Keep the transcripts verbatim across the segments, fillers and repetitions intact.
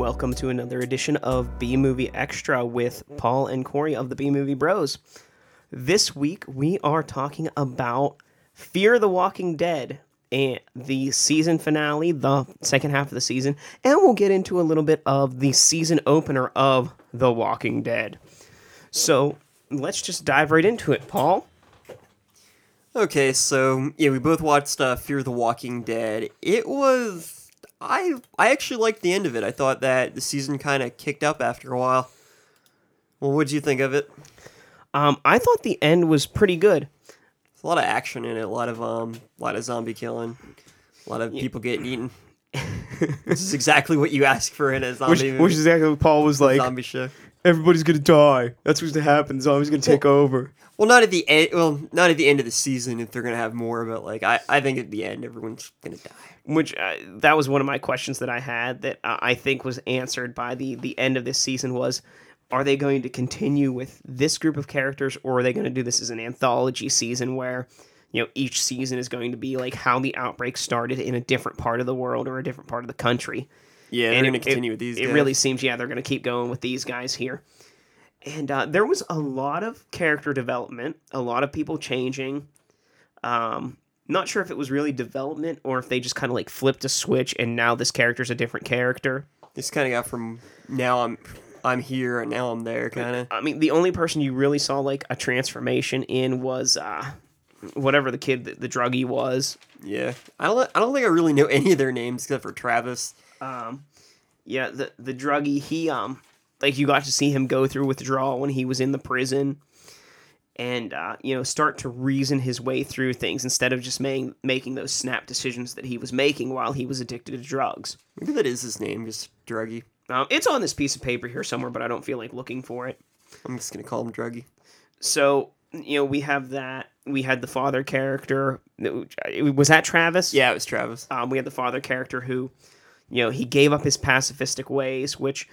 Welcome to another edition of B-Movie Extra with Paul and Corey of the B-Movie Bros. This week, we are talking about Fear the Walking Dead, and the season finale, the second half of the season, and we'll get into a little bit of the season opener of The Walking Dead. So, let's just dive right into it, Paul. Okay, so, yeah, we both watched uh, Fear the Walking Dead. It was... I I actually liked the end of it. I thought that the season kind of kicked up after a while. Well, what'd you think of it? Um, I thought the end was pretty good. There's a lot of action in it. A lot of um, a lot of zombie killing. A lot of yeah. people getting eaten. This is exactly what you ask for in a zombie which, movie. Which is exactly what Paul was like. Zombie show. Everybody's gonna die. That's what's gonna happen. Zombies gonna take well, over. Well, not at the end. Well, not at the end of the season if they're gonna have more. But like, I, I think at the end everyone's gonna die. Which uh, that was one of my questions that I had that uh, I think was answered by the the end of this season was, are they going to continue with this group of characters or are they going to do this as an anthology season where, you know, each season is going to be like how the outbreak started in a different part of the world or a different part of the country. Yeah, they're going to continue it, with these guys. It really seems, yeah, they're going to keep going with these guys here. And uh, there was a lot of character development, a lot of people changing. Um, not sure if it was really development or if they just kind of like flipped a switch and now this character's a different character. This kind of got from now I'm I'm here and now I'm there kind of. I mean, the only person you really saw like a transformation in was... Uh, whatever the kid, the, the druggie was. Yeah. I don't I don't think I really know any of their names except for Travis. Um, yeah, the the druggie, he, um, like, you got to see him go through withdrawal when he was in the prison and, uh, you know, start to reason his way through things instead of just making making those snap decisions that he was making while he was addicted to drugs. Maybe that is his name, just druggie. Um, it's on this piece of paper here somewhere, but I don't feel like looking for it. I'm just going to call him druggie. So, you know, we have that. We had the father character. Was that Travis? Yeah, it was Travis. Um, we had the father character who, you know, he gave up his pacifistic ways, which,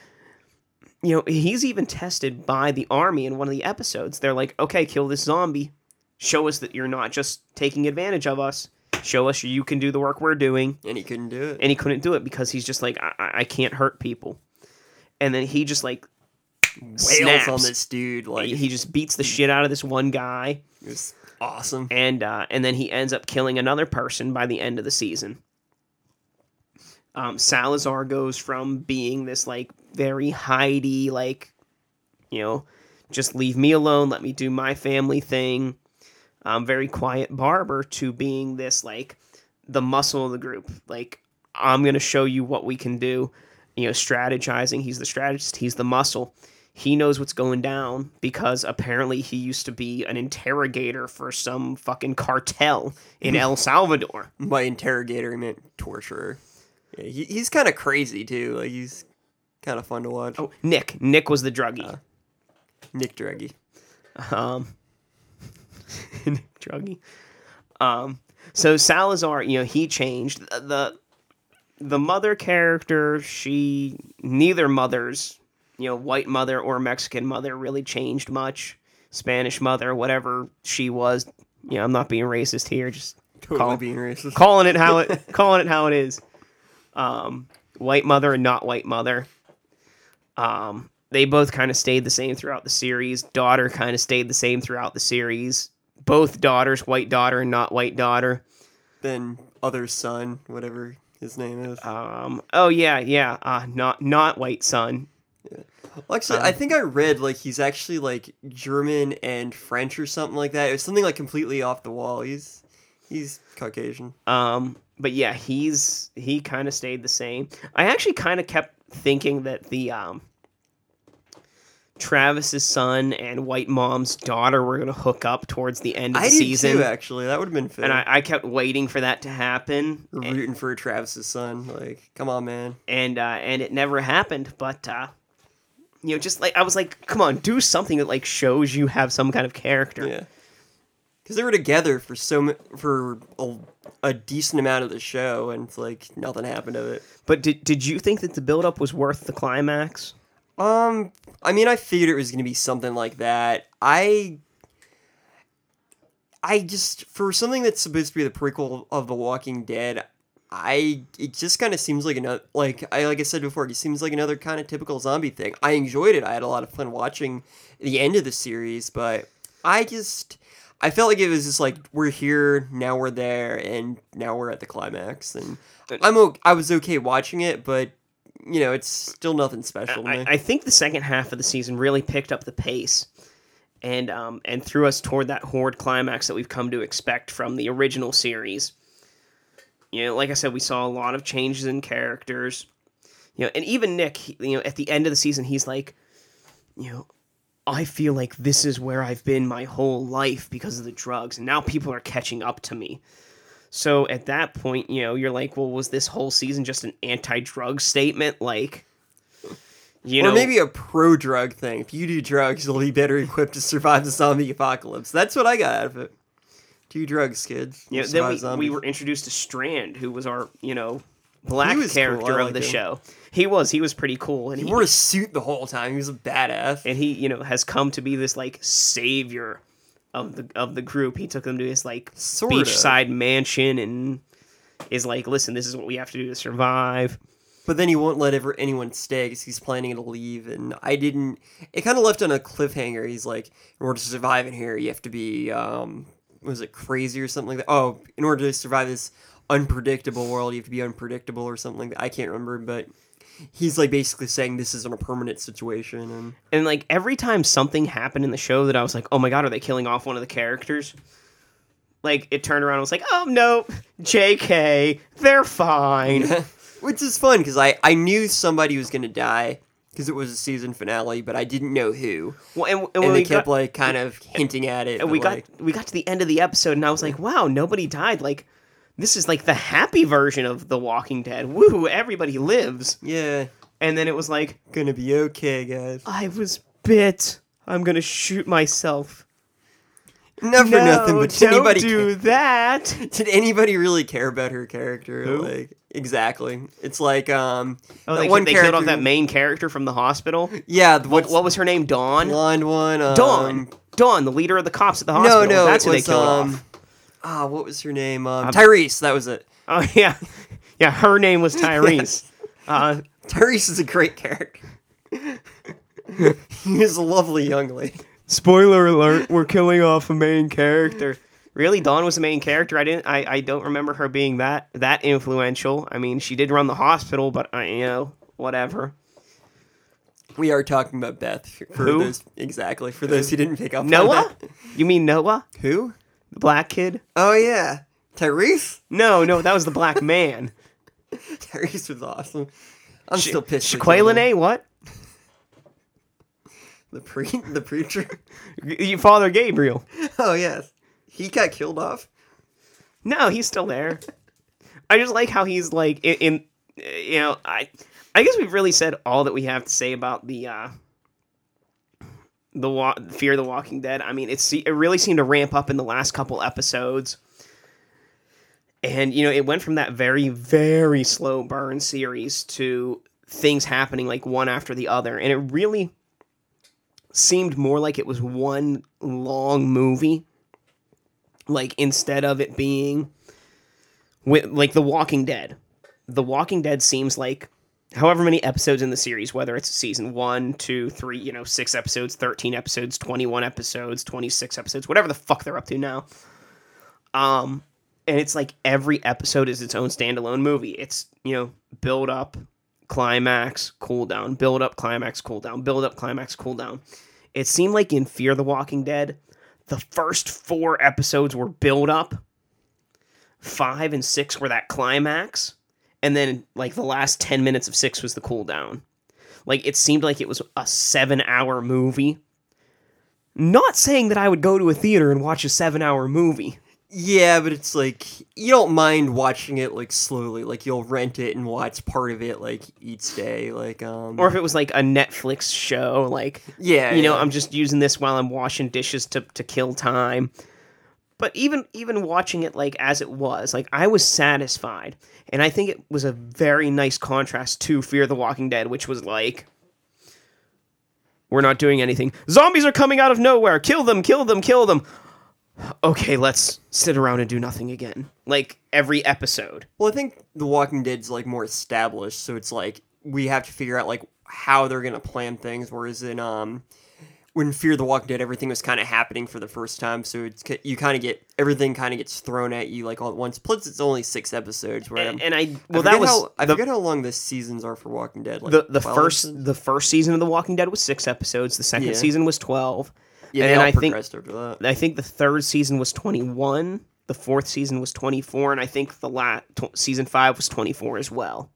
you know, he's even tested by the army in one of the episodes. They're like, okay, kill this zombie. Show us that you're not just taking advantage of us. Show us you can do the work we're doing. And he couldn't do it. And he couldn't do it because he's just like, I, I can't hurt people. And then he just like... wails on this dude. Like, he just beats the shit out of this one guy. It was awesome. And uh, and then he ends up killing another person by the end of the season. Um, Salazar goes from being this like very Heidi, like, you know, just leave me alone, let me do my family thing, um, very quiet barber, to being this like the muscle of the group. Like, I'm gonna show you what we can do. You know, strategizing. He's the strategist. He's the muscle. He knows what's going down because apparently he used to be an interrogator for some fucking cartel in El Salvador. By interrogator, he meant torturer. Yeah, he, he's kind of crazy, too. Like, he's kind of fun to watch. Oh, Nick. Nick was the druggie. Uh, Nick Druggie. Um, Nick Druggie. Um, so Salazar, you know, he changed. The, the, the mother character, she... Neither mother's... You know, white mother or Mexican mother really changed much. Spanish mother, whatever she was. You know, I'm not being racist here. Just totally call, being racist. Calling it how it calling it how it is. Um, white mother and not white mother. Um, they both kind of stayed the same throughout the series. Daughter kind of stayed the same throughout the series. Both daughters, white daughter and not white daughter. Then other son, whatever his name is. Um. Oh yeah, yeah. Uh, not not white son. Yeah. Well, actually, um, I think I read, like, he's actually, like, German and French or something like that. It was something, like, completely off the wall. He's he's Caucasian. Um, but, yeah, he's he kind of stayed the same. I actually kind of kept thinking that the um, Travis's son and White Mom's daughter were going to hook up towards the end of the season. I did, too, actually. That would have been fair. And I, I kept waiting for that to happen. We're rooting and, for Travis's son. Like, come on, man. And, uh, and it never happened, but... Uh, You know, just like, I was like, come on, do something that, like, shows you have some kind of character. Yeah. Because they were together for so for a, a decent amount of the show, and it's like, nothing happened of it. But did did you think that the build-up was worth the climax? Um, I mean, I figured it was going to be something like that. I... I just, for something that's supposed to be the prequel of The Walking Dead, I it just kind of seems like another like I like I said before, it seems like another kind of typical zombie thing. I enjoyed it. I had a lot of fun watching the end of the series, but I just I felt like it was just like we're here, now we're there, and now we're at the climax. And I'm o- I was okay watching it, but you know, it's still nothing special to me. I, I think the second half of the season really picked up the pace and um and threw us toward that horde climax that we've come to expect from the original series. You know, like I said, we saw a lot of changes in characters, you know, and even Nick, you know, at the end of the season, he's like, you know, I feel like this is where I've been my whole life because of the drugs, and now people are catching up to me. So at that point, you know, you're like, well, was this whole season just an anti-drug statement? Like, you know, or maybe a pro-drug thing. If you do drugs, you'll be better equipped to survive the zombie apocalypse. That's what I got out of it. Two drugs, kids. Yeah, then we, we were introduced to Strand, who was our, you know, black character cool. of like the him. show. He was. He was pretty cool. And he, he wore a suit the whole time. He was a badass. And he, you know, has come to be this, like, savior of the of the group. He took them to his, like, sort beachside of. mansion and is like, listen, this is what we have to do to survive. But then he won't let ever anyone stay because he's planning to leave. And I didn't... It kind of left on a cliffhanger. He's like, in order to survive in here, you have to be... um was it crazy or something like that? Oh, in order to survive this unpredictable world, you have to be unpredictable or something like that. I can't remember, but he's like basically saying this isn't a permanent situation. And, and like every time something happened in the show that I was like, oh my God, are they killing off one of the characters? Like it turned around and was like, oh no, J K, they're fine. Which is fun because I, I knew somebody was going to die. Because it was a season finale, but I didn't know who. Well, and, and, and they we kept got, like kind of hinting at it. And we got like, we got to the end of the episode, and I was like, "Wow, nobody died!" Like, this is like the happy version of The Walking Dead. Woo, everybody lives. Yeah. And then it was like, "Gonna be okay, guys." I was bit. I'm gonna shoot myself. Not no, for nothing, but did don't anybody do care? that? Did anybody really care about her character? Who? Like exactly, it's like um. Oh, that they, one they character... killed off that main character from the hospital. Yeah, the, what, what was her name? Dawn. Blonde one. Um... Dawn. Dawn, the leader of the cops at the hospital. No, no, that's who was, they killed um... off. Ah, oh, what was her name? Um, um, Tyrese. That was it. Oh yeah, yeah. Her name was Tyrese. uh, Tyrese is a great character. He is a lovely young lady. Spoiler alert, we're killing off a main character. Really? Dawn was the main character? I didn't I, I don't remember her being that that influential. I mean, she did run the hospital, but I you know, whatever. We are talking about Beth for who? those exactly. For those who didn't pick up on that. Noah? You mean Noah? Who? The black kid? Oh yeah. Tyrese? No, no, that was the black man. Tyrese was awesome. I'm Sh- still pissed. Shaquelene, what? The pre, the preacher, your Father Gabriel. Oh yes, he got killed off. No, he's still there. I just like how he's like in, in, you know, I, I guess we've really said all that we have to say about the, uh, the wa- Fear the Walking Dead. I mean, it's it really seemed to ramp up in the last couple episodes, and you know, it went from that very very slow burn series to things happening like one after the other, and it really seemed more like it was one long movie, like instead of it being with like The Walking Dead. The Walking Dead seems like however many episodes in the series, whether it's season one, two, three, you know, six episodes, thirteen episodes, twenty-one episodes, twenty-six episodes, whatever the fuck they're up to now. Um, and it's like every episode is its own standalone movie. It's, you know, build up, climax, cool down, build up, climax, cool down, build up, climax, cool down. It seemed like in Fear the Walking Dead, the first four episodes were build up, five and six were that climax, and then like the last ten minutes of six was the cool down. Like it seemed like it was a seven hour movie. Not saying that I would go to a theater and watch a seven hour movie. Yeah, but it's like, you don't mind watching it, like, slowly. Like, you'll rent it and watch part of it, like, each day. Like, um... Or if it was, like, a Netflix show, like... Yeah, You yeah. know, I'm just using this while I'm washing dishes to, to kill time. But even, even watching it, like, as it was, like, I was satisfied. And I think it was a very nice contrast to Fear the Walking Dead, which was, like... We're not doing anything. Zombies are coming out of nowhere! Kill them, kill them, kill them! okay, let's sit around and do nothing again. Like, every episode. Well, I think The Walking Dead's, like, more established, so it's, like, we have to figure out, like, how they're going to plan things, whereas in, um, when Fear the Walking Dead, everything was kind of happening for the first time, so it's, you kind of get, everything kind of gets thrown at you, like, all at once, plus it's only six episodes, where and, and I, well, I that was... How, I the, forget how long the seasons are for Walking Dead. Like, the the first episodes? the first season of The Walking Dead was six episodes, the second yeah. season was twelve. Yeah, and I think after that. I think the third season was twenty-one, the fourth season was twenty-four, and I think the last t- season five was twenty-four as well.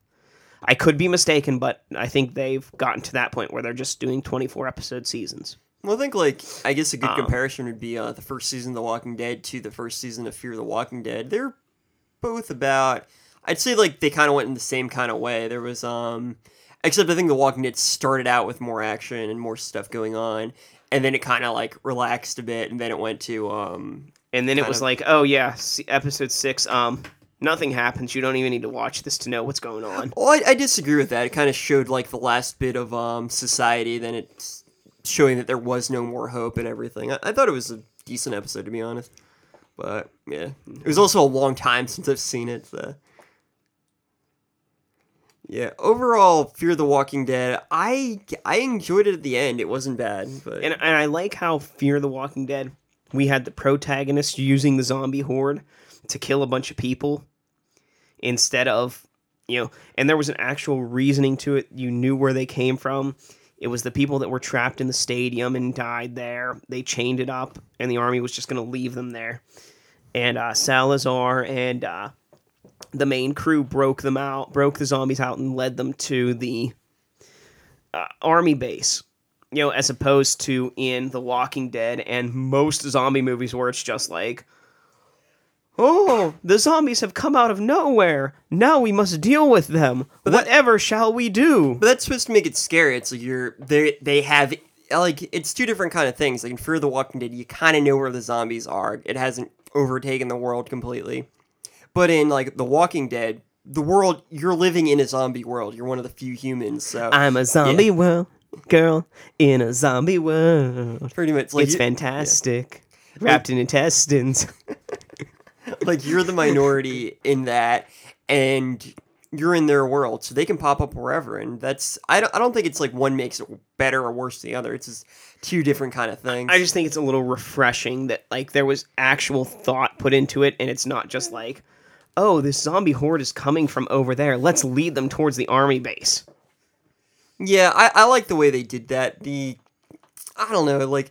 I could be mistaken, but I think they've gotten to that point where they're just doing twenty-four episode seasons. Well, I think like I guess a good um, comparison would be uh, the first season of The Walking Dead to the first season of Fear the Walking Dead. They're both about, I'd say like they kind of went in the same kind of way. There was um, except I think The Walking Dead started out with more action and more stuff going on. And then it kind of, like, relaxed a bit, and then it went to, um... And then it was of... like, oh, yeah, episode six, um, nothing happens. You don't even need to watch this to know what's going on. Well, I, I disagree with that. It kind of showed, like, the last bit of, um, society, then it's showing that there was no more hope and everything. I, I thought it was a decent episode, to be honest. But, yeah. It was also a long time since I've seen it, so... Yeah, overall, Fear the Walking Dead, I I enjoyed it at the end. It wasn't bad. But... And, and I like how Fear the Walking Dead, we had the protagonist using the zombie horde to kill a bunch of people instead of, you know, and there was an actual reasoning to it. You knew where they came from. It was the people that were trapped in the stadium and died there. They chained it up, and the army was just going to leave them there. And uh, Salazar and... Uh, the main crew broke them out, broke the zombies out, and led them to the uh, army base. You know, as opposed to in The Walking Dead and most zombie movies where it's just like, oh, the zombies have come out of nowhere. Now we must deal with them. But Whatever that, shall we do? But that's supposed to make it scary. It's like you're, they they have, like, it's two different kind of things. Like in Fear the Walking Dead, you kind of know where the zombies are. It hasn't overtaken the world completely. But in, like, The Walking Dead, the world, you're living in a zombie world. You're one of the few humans, so... I'm a zombie yeah. world girl in a zombie world. Pretty much. Like, it's you, fantastic. Yeah. Wrapped like, in intestines. Like, you're the minority in that, and you're in their world, so they can pop up wherever, and that's... I don't, I don't think it's, like, one makes it better or worse than the other. It's just two different kind of things. I just think it's a little refreshing that, like, there was actual thought put into it, and it's not just, like... oh, this zombie horde is coming from over there. Let's lead them towards the army base. Yeah, I, I like the way they did that. The, I don't know, like,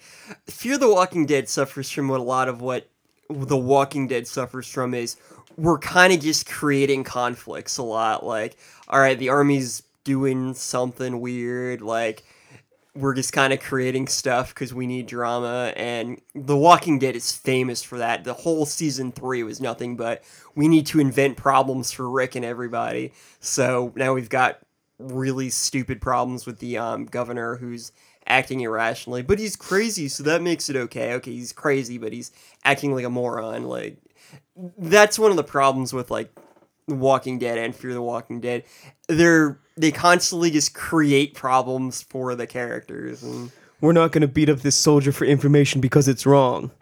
Fear the Walking Dead suffers from what a lot of what The Walking Dead suffers from is we're kind of just creating conflicts a lot. Like, all right, the army's doing something weird, like... we're just kind of creating stuff because we need drama, and The Walking Dead is famous for that. The whole season three was nothing but we need to invent problems for Rick and everybody. So now we've got really stupid problems with the um, governor who's acting irrationally, but he's crazy, so that makes it okay. Okay, he's crazy, but he's acting like a moron. Like, that's one of the problems with, like, The Walking Dead and Fear the Walking Dead. They're they constantly just create problems for the characters. And we're not going to beat up this soldier for information because it's wrong.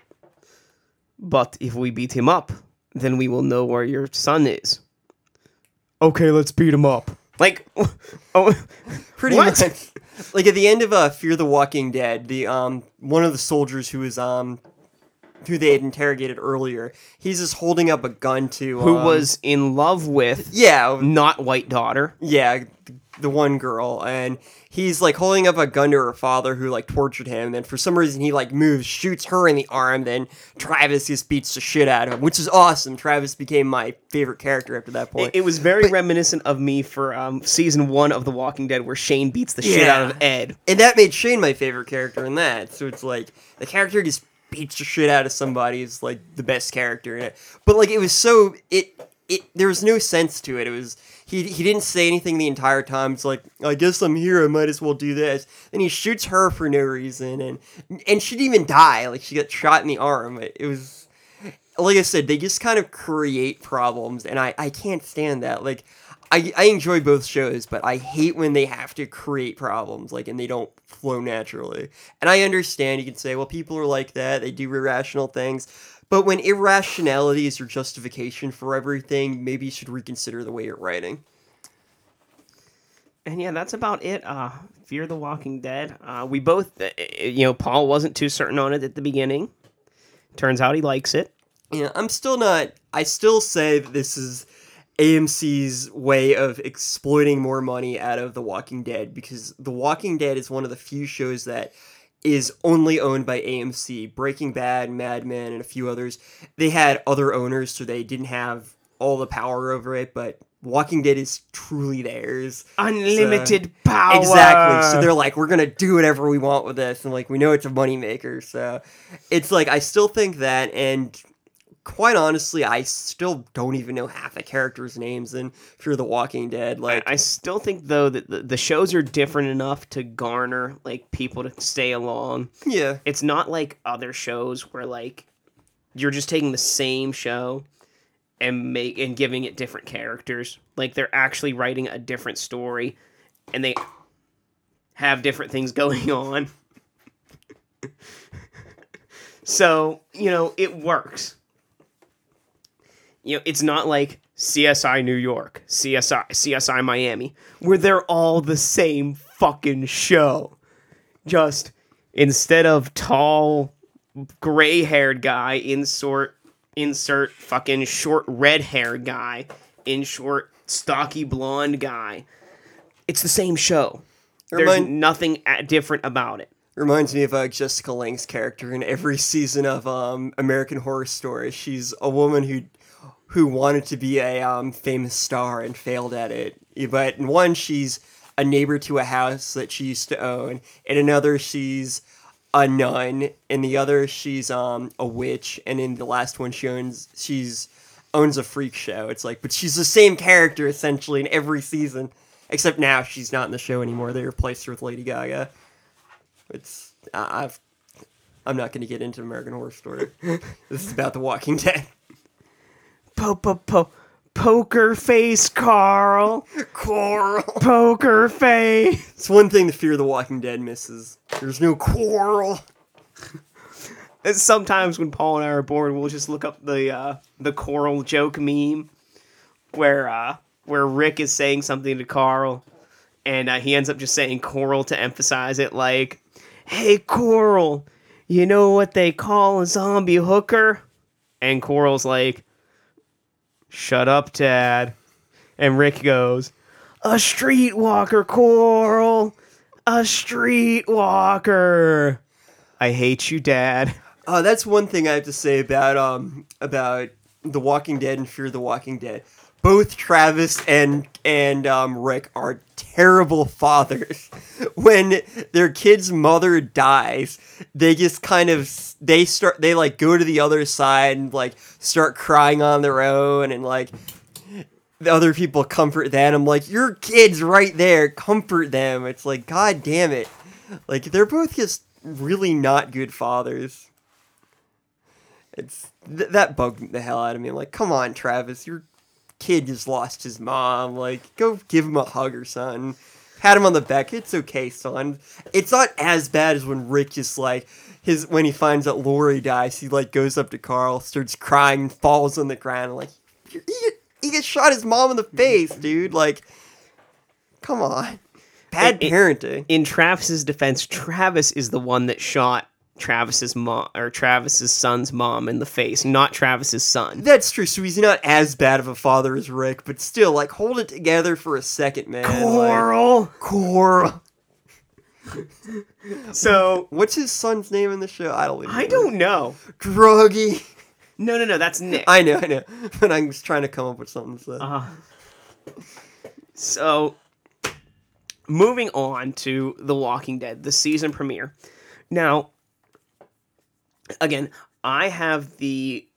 But if we beat him up, then we will know where your son is. Okay, let's beat him up. Like, oh, pretty what? much. Like at the end of uh, Fear the Walking Dead, the um one of the soldiers who was um. who they had interrogated earlier, he's just holding up a gun to... Um, who was in love with... Yeah. Not white daughter. Yeah, the one girl. And he's, like, holding up a gun to her father who, like, tortured him. And for some reason, he, like, moves, shoots her in the arm. Then Travis just beats the shit out of him, which is awesome. Travis became my favorite character after that point. It, it was very but, reminiscent of me for um, season one of The Walking Dead where Shane beats the yeah. shit out of Ed. And that made Shane my favorite character in that. So it's, like, the character just... beats the shit out of somebody is, like, the best character in it. But, like, it was so... It... it there was no sense to it. It was... He he didn't say anything the entire time. It's like, I guess I'm here. I might as well do this. Then he shoots her for no reason. And, and she didn't even die. Like, she got shot in the arm. It, it was... Like I said, they just kind of create problems. And I, I can't stand that. Like, I, I enjoy both shows, but I hate when they have to create problems, like, and they don't flow naturally. And I understand, you can say, well, people are like that, they do irrational things, But when irrationality is your justification for everything, maybe you should reconsider the way you're writing. And yeah, that's about it. Uh, Fear the Walking Dead. Uh, we both, you know, Paul wasn't too certain on it at the beginning. Turns out he likes it. Yeah, I'm still not, I still say that this is A M C's way of exploiting more money out of The Walking Dead, because The Walking Dead is one of the few shows that is only owned by A M C. Breaking Bad, Mad Men, and a few others, they had other owners, so they didn't have all the power over it, but Walking Dead is truly theirs. Unlimited so, power! Exactly, so they're like, we're gonna do whatever we want with this, and like, we know it's a moneymaker, so it's like, I still think that, and quite honestly, I still don't even know half the characters' names in Fear the Walking Dead. Like, I, I still think, though, that the, the shows are different enough to garner, like, people to stay along. Yeah. It's not like other shows where, like, you're just taking the same show and make and giving it different characters. Like, they're actually writing a different story, and they have different things going on. So, you know, it works. You know, it's not like C S I New York, C S I, C S I Miami, where they're all the same fucking show. Just instead of tall, gray-haired guy, insert, insert fucking short red-haired guy, in short stocky blonde guy. It's the same show. Remind- There's nothing different about it. Reminds me of uh, Jessica Lang's character in every season of um, American Horror Story. She's a woman who... who wanted to be a um, famous star and failed at it. But in one, she's a neighbor to a house that she used to own. In another, she's a nun. In the other, she's um, a witch. And in the last one, she owns she's owns a freak show. It's like, but she's the same character, essentially, in every season. Except now she's not in the show anymore. They replaced her with Lady Gaga. It's I've, I'm not going to get into American Horror Story. This is about The Walking Dead. Po po po, poker face, Carl. Quarrel. Poker face. It's one thing the Fear the Walking Dead misses. There's no quarrel. And sometimes when Paul and I are bored, we'll just look up the uh, the Quarrel joke meme, where uh, where Rick is saying something to Carl, and uh, he ends up just saying Quarrel to emphasize it. Like, hey, Quarrel, you know what they call a zombie hooker? And Quarrel's like, shut up, Dad. And Rick goes, a streetwalker, Coral. A streetwalker. I hate you, Dad. Uh, that's one thing I have to say about um about The Walking Dead and Fear the Walking Dead. Both Travis and and um, Rick are terrible fathers. When their kid's mother dies, they just kind of they start they like go to the other side and like start crying on their own, and like the other people comfort them. I'm like, your kid's right there, comfort them. It's like, God damn it! Like, they're both just really not good fathers. It's th- that bugged the hell out of me. I'm like, come on, Travis, you're kid just lost his mom. Like, go give him a hug or something. Pat him on the back. It's okay, son. It's not as bad as when Rick just, like, his when he finds that Lori dies, he, like, goes up to Carl, starts crying, and falls on the ground. Like, he, he just shot his mom in the face, dude. Like, come on. Bad in, parenting. In, in Travis's defense, Travis is the one that shot Travis's mom, or Travis's son's mom in the face, not Travis's son. That's true. So he's not as bad of a father as Rick, but still, like, hold it together for a second, man. Coral, like, Coral. So, what's his son's name in the show? I don't. Even I know. don't know. Druggy. No, no, no. That's Nick. I know, I know. But I'm just trying to come up with something. So, uh, so moving on to The Walking Dead, the season premiere. Now, again, I have the,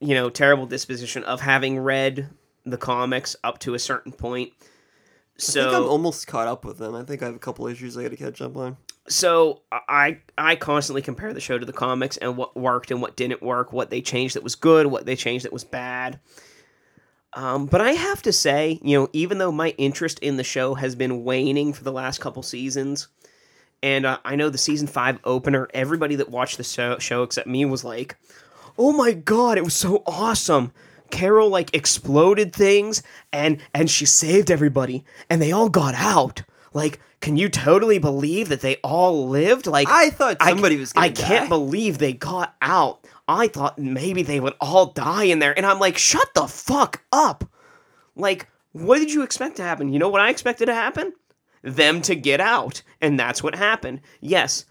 you know, terrible disposition of having read the comics up to a certain point. So I think I'm almost caught up with them. I think I have a couple issues I got to catch up on. So I I constantly compare the show to the comics and what worked and what didn't work, what they changed that was good, what they changed that was bad. Um, but I have to say, you know, even though my interest in the show has been waning for the last couple seasons. And uh, I know the season five opener, everybody that watched the show, show except me was like, Oh my god, it was so awesome. Carol, like, exploded things, and, and she saved everybody, and they all got out. Like, can you totally believe that they all lived? Like, I thought somebody I, was gonna I die. Can't believe they got out. I thought maybe they would all die in there, and I'm like, shut the fuck up. Like, what did you expect to happen? You know what I expected to happen? Them to get out, and that's what happened. Yes,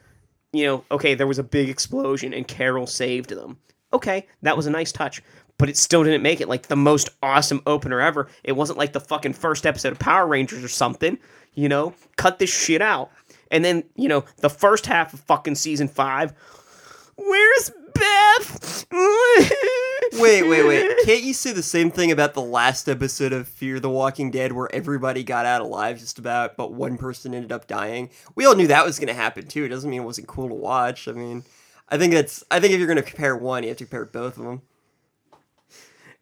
you know, okay, there was a big explosion, and Carol saved them. Okay, that was a nice touch. But it still didn't make it, like, the most awesome opener ever. It wasn't like the fucking first episode of Power Rangers or something, you know? Cut this shit out. And then, you know, the first half of fucking season five, where's Beth? Wait, wait, wait. Can't you say the same thing about the last episode of Fear the Walking Dead where everybody got out alive just about, but one person ended up dying? We all knew that was going to happen, too. It doesn't mean it wasn't cool to watch. I mean, I think that's, I think if you're going to compare one, you have to compare both of them.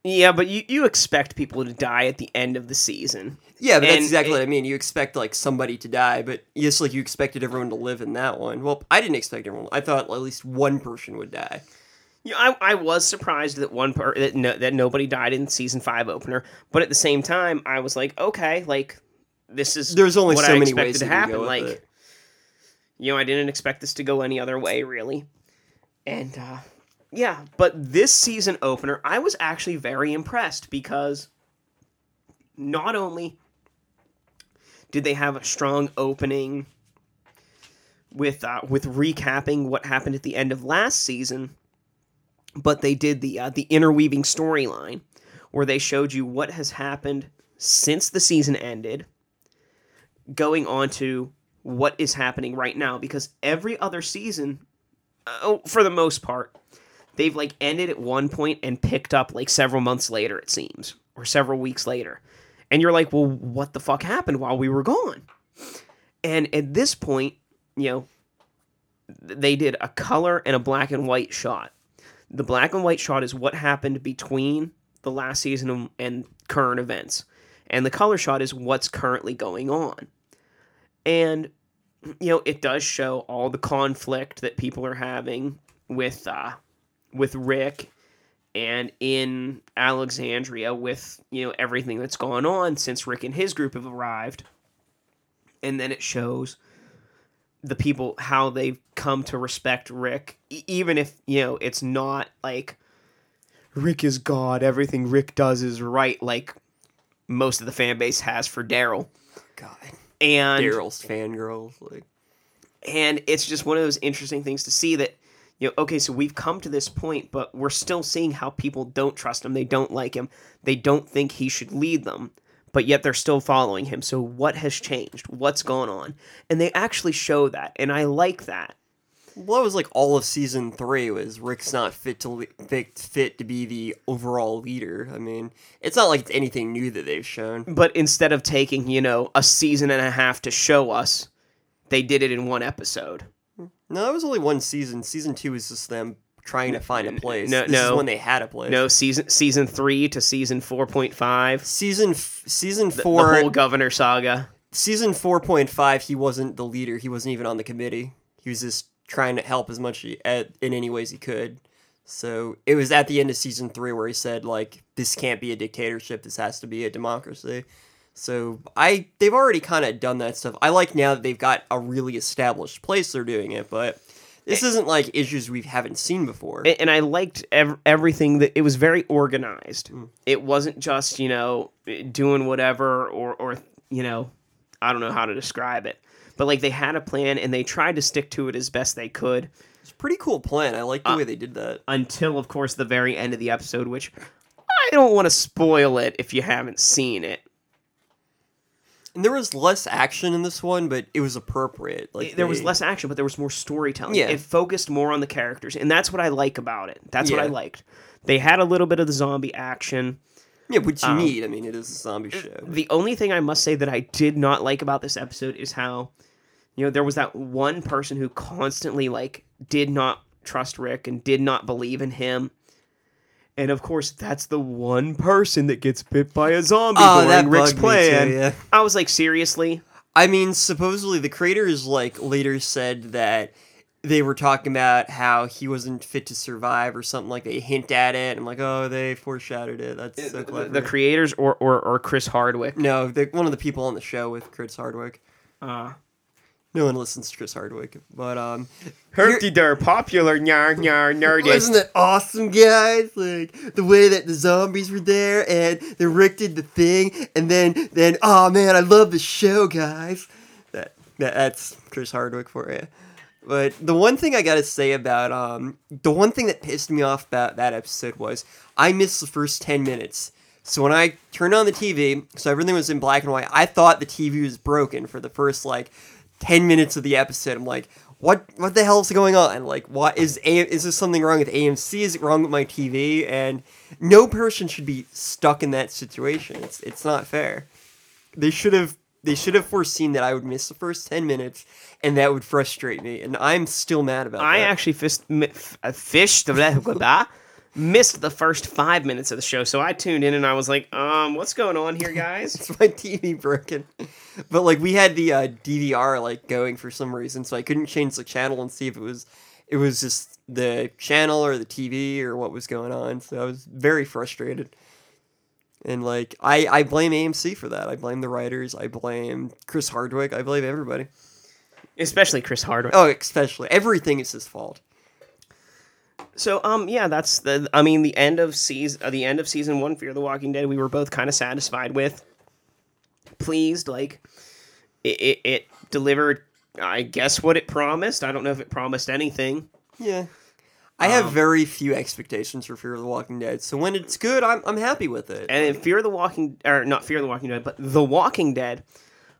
Yeah, but you, you expect people to die at the end of the season. Yeah, but and that's exactly it, what I mean. You expect, like, somebody to die, but just like you expected everyone to live in that one. Well, I didn't expect everyone. I thought at least one person would die. Yeah, I, I was surprised that one per- that no, that nobody died in season five opener, but at the same time, I was like, okay, like, this is There's only what so I many expected ways to happen. Like, it. You know, I didn't expect this to go any other way, really. And, uh... yeah, but this season opener, I was actually very impressed because not only did they have a strong opening with uh, with recapping what happened at the end of last season, but they did the uh, the interweaving storyline where they showed you what has happened since the season ended, going on to what is happening right now, because every other season, oh, for the most part, they've, like, ended at one point and picked up, like, several months later, it seems. Or several weeks later. And you're like, well, what the fuck happened while we were gone? And at this point, you know, they did a color and a black and white shot. The black and white shot is what happened between the last season and current events. And the color shot is what's currently going on. And, you know, it does show all the conflict that people are having with, uh... with Rick and in Alexandria with, you know, everything that's gone on since Rick and his group have arrived. And then it shows the people, how they've come to respect Rick, even if, you know, it's not like Rick is God, everything Rick does is right, like most of the fan base has for Daryl. God. And Daryl's fangirls. Like. And it's just one of those interesting things to see that, you know, okay, so we've come to this point, but we're still seeing how people don't trust him. They don't like him. They don't think he should lead them, but yet they're still following him. So what has changed? What's gone on? And they actually show that, and I like that. Well, it was like all of season three was Rick's not fit to le- fit, fit to be the overall leader. I mean, it's not like it's anything new that they've shown. But instead of taking, you know, a season and a half to show us, they did it in one episode. No, that was only one season. Season two is just them trying to find a place. No, this no, is when they had a place. No, season season three to season four point five. Season f- season four. The, the whole Governor saga. Season four point five. He wasn't the leader. He wasn't even on the committee. He was just trying to help as much he, at, in any ways he could. So it was at the end of season three where he said, like, this can't be a dictatorship. This has to be a democracy. So I, they've already kind of done that stuff. I like now that they've got a really established place they're doing it, but this and, isn't like issues we haven't seen before. And I liked ev- everything that it was very organized. Mm. It wasn't just, you know, doing whatever or, or, you know, I don't know how to describe it, but like they had a plan and they tried to stick to it as best they could. It's a pretty cool plan. I like the uh, way they did that. Until, of course, the very end of the episode, which I don't want to spoil it if you haven't seen it. And there was less action in this one, but it was appropriate. Like it, There they... was less action, but there was more storytelling. Yeah. It focused more on the characters, and that's what I like about it. That's yeah. what I liked. They had a little bit of the zombie action. Yeah, which you um, need. I mean, it is a zombie show. The only thing I must say that I did not like about this episode is how, you know, there was that one person who constantly, like, did not trust Rick and did not believe in him. And, of course, that's the one person that gets bit by a zombie oh, during Rick's plan. Too, yeah. I was like, seriously? I mean, supposedly the creators, like, later said that they were talking about how he wasn't fit to survive or something, like they hint at it. I'm like, oh, they foreshadowed it. That's so clever. The creators or, or, or Chris Hardwick? No, the, one of the people on the show with Chris Hardwick. Uh, no one listens to Chris Hardwick. But, um... herp-de-der, popular, nyar, nyar, nerdist. Wasn't it awesome, guys? Like, the way that the zombies were there, and they Rick did the thing, and then, then, oh man, I love the show, guys. That, that That's Chris Hardwick for you. But the one thing I gotta say about, um, the one thing that pissed me off about that episode was I missed the first ten minutes. So when I turned on the T V, so everything was in black and white, I thought the T V was broken for the first, like, ten minutes of the episode. I'm like, what what the hell is going on? Like, what is A- is there something wrong with A M C? Is it wrong with my T V? And no person should be stuck in that situation. It's it's not fair. They should have They should have foreseen that I would miss the first ten minutes, and that would frustrate me. And I'm still mad about I that. I actually fist, mi- f- fished, missed the first five minutes of the show, so I tuned in and I was like, um, what's going on here, guys? It's my T V broken. But, like, we had the uh, D V R, like, going for some reason, so I couldn't change the channel and see if it was, it was just the channel or the T V or what was going on. So I was very frustrated. And, like, I, I blame A M C for that. I blame the writers. I blame Chris Hardwick. I blame everybody. Especially Chris Hardwick. Oh, especially. Everything is his fault. So, um, yeah, that's the, I mean, the end of season, uh, the end of season one, Fear the Walking Dead, we were both kind of satisfied with. Pleased, like, it, it, it delivered, I guess, what it promised. I don't know if it promised anything. Yeah. I have very few expectations for Fear of the Walking Dead, so when it's good, I'm I'm happy with it. And Fear of the Walking, or not Fear of the Walking Dead, but The Walking Dead,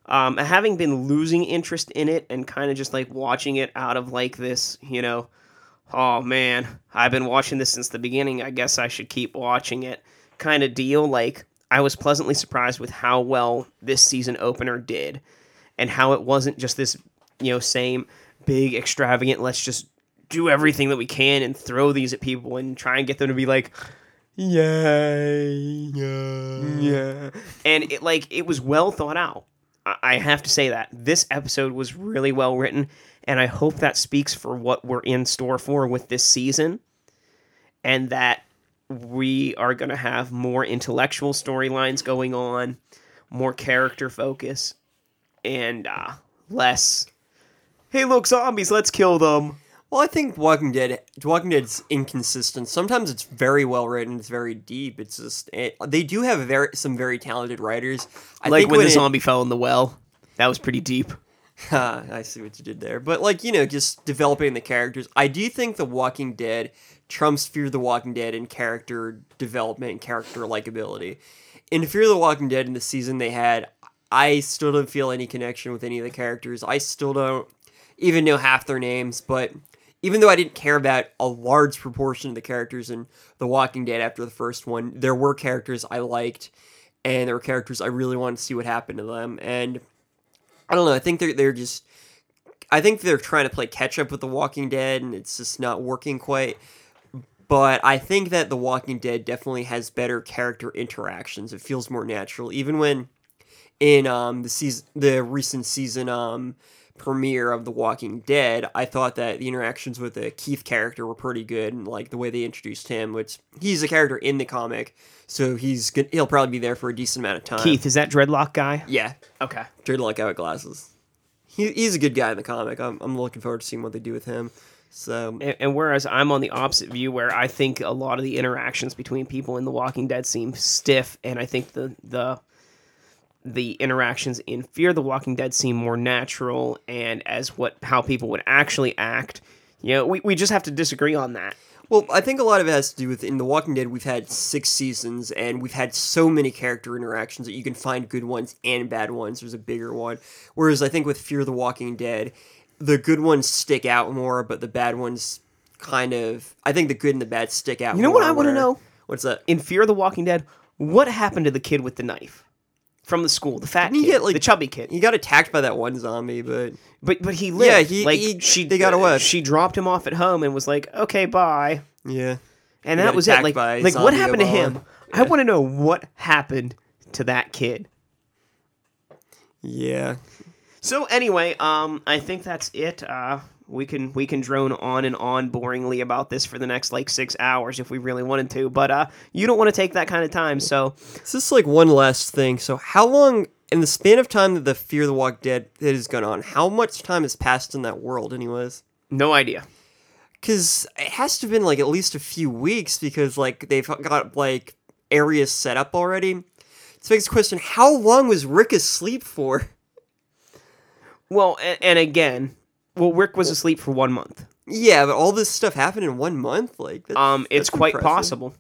um, having been losing interest in it and kind of just like watching it out of like this, you know, oh man, I've been watching this since the beginning, I guess I should keep watching it kind of deal. Like, I was pleasantly surprised with how well this season opener did, and how it wasn't just this, you know, same big extravagant, let's just do everything that we can and throw these at people and try and get them to be like, yay, yeah, yeah. And it like it was well thought out. I-, I have to say that this episode was really well written, and I hope that speaks for what we're in store for with this season, and that we are going to have more intellectual storylines going on, more character focus, and uh, less, hey, look, zombies, let's kill them. Well, I think Walking Dead, Walking Dead's inconsistent. Sometimes it's very well written, it's very deep. It's just it, they do have very, some very talented writers. I like think when, when the it, zombie fell in the well, that was pretty deep. I see what you did there, but like you know, just developing the characters. I do think The Walking Dead trumps Fear the Walking Dead in character development and character likability. In Fear the Walking Dead, in the season they had, I still don't feel any connection with any of the characters. I still don't even know half their names, but. Even though I didn't care about a large proportion of the characters in The Walking Dead after the first one, there were characters I liked, and there were characters I really wanted to see what happened to them. And I don't know, I think they're they're just, I think they're trying to play catch up with The Walking Dead, and it's just not working quite. But I think that The Walking Dead definitely has better character interactions. It feels more natural, even when in um the season, the recent season um. premiere of The Walking Dead, I thought that the interactions with the Keith character were pretty good, and like the way they introduced him, which he's a character in the comic, so he's good, he'll probably be there for a decent amount of time. Keith, is that dreadlock guy? Yeah. Okay. Dreadlock guy with glasses. He, he's a good guy in the comic. I'm, I'm looking forward to seeing what they do with him. So, and, and whereas I'm on the opposite view, where I think a lot of the interactions between people in The Walking Dead seem stiff, and I think the the the interactions in Fear the Walking Dead seem more natural and as what how people would actually act. You know, we, we just have to disagree on that. Well, I think a lot of it has to do with, in The Walking Dead, we've had six seasons, and we've had so many character interactions that you can find good ones and bad ones. There's a bigger one. Whereas I think with Fear the Walking Dead, the good ones stick out more, but the bad ones kind of... I think the good and the bad stick out more. You know more what I want to know? What's that? In Fear the Walking Dead, what happened to the kid with the knife? From the school, the fat kid, get, like, the chubby kid. He got attacked by that one zombie, but... But but he lived. Yeah, he... Like, he she, they got away. She dropped him off at home and was like, okay, bye. Yeah. And he that was it. Like, like what happened to him? Yeah. I want to know what happened to that kid. Yeah. So anyway, um, I think that's it. Uh, we can we can drone on and on boringly about this for the next like six hours if we really wanted to, but uh, you don't want to take that kind of time. So this is like one last thing. So how long in the span of time that the Fear the Walking Dead has gone on? How much time has passed in that world, anyways? No idea. Because it has to have been like at least a few weeks, because like they've got like areas set up already. So next question: how long was Rick asleep for? Well, and, and again, well, Rick was asleep for one month. Yeah, but all this stuff happened in one month. Like, that's, um, it's that's quite impressive. Possible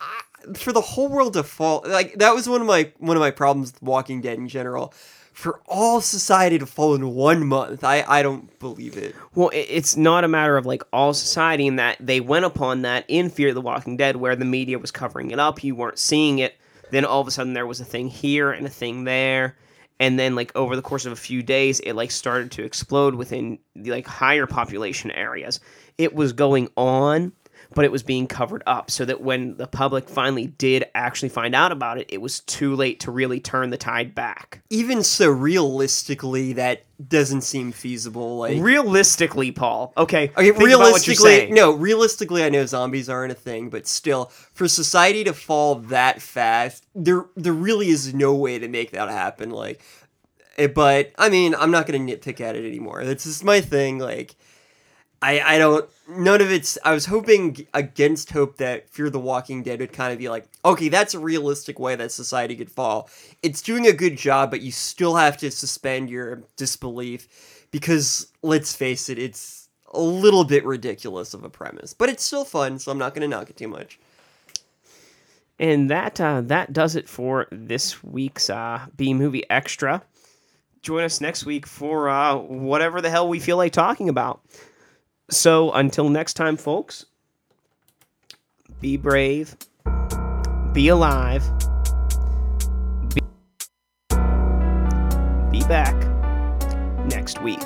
I, for the whole world to fall. Like, that was one of my one of my problems with Walking Dead in general. For all society to fall in one month, I, I don't believe it. Well, it's not a matter of, like, all society in that they went upon that in Fear the Walking Dead, where the media was covering it up, you weren't seeing it, then all of a sudden there was a thing here and a thing there, and then, like, over the course of a few days, it, like, started to explode within the, like, higher population areas. It was going on, but it was being covered up, so that when the public finally did actually find out about it, it was too late to really turn the tide back. Even so, realistically, that doesn't seem feasible. Like realistically, Paul. Okay. Okay. Think realistically, about what you're saying. No. Realistically, I know zombies aren't a thing, but still, for society to fall that fast, there there really is no way to make that happen. Like, but I mean, I'm not gonna nitpick at it anymore. That's just my thing. Like. I, I don't, none of it's, I was hoping against hope that Fear the Walking Dead would kind of be like, okay, that's a realistic way that society could fall. It's doing a good job, but you still have to suspend your disbelief because, let's face it, it's a little bit ridiculous of a premise. But it's still fun, so I'm not going to knock it too much. And that, uh, that does it for this week's uh, B-Movie Extra. Join us next week for uh, whatever the hell we feel like talking about. So, until next time, folks, be brave, be alive, be, be back next week.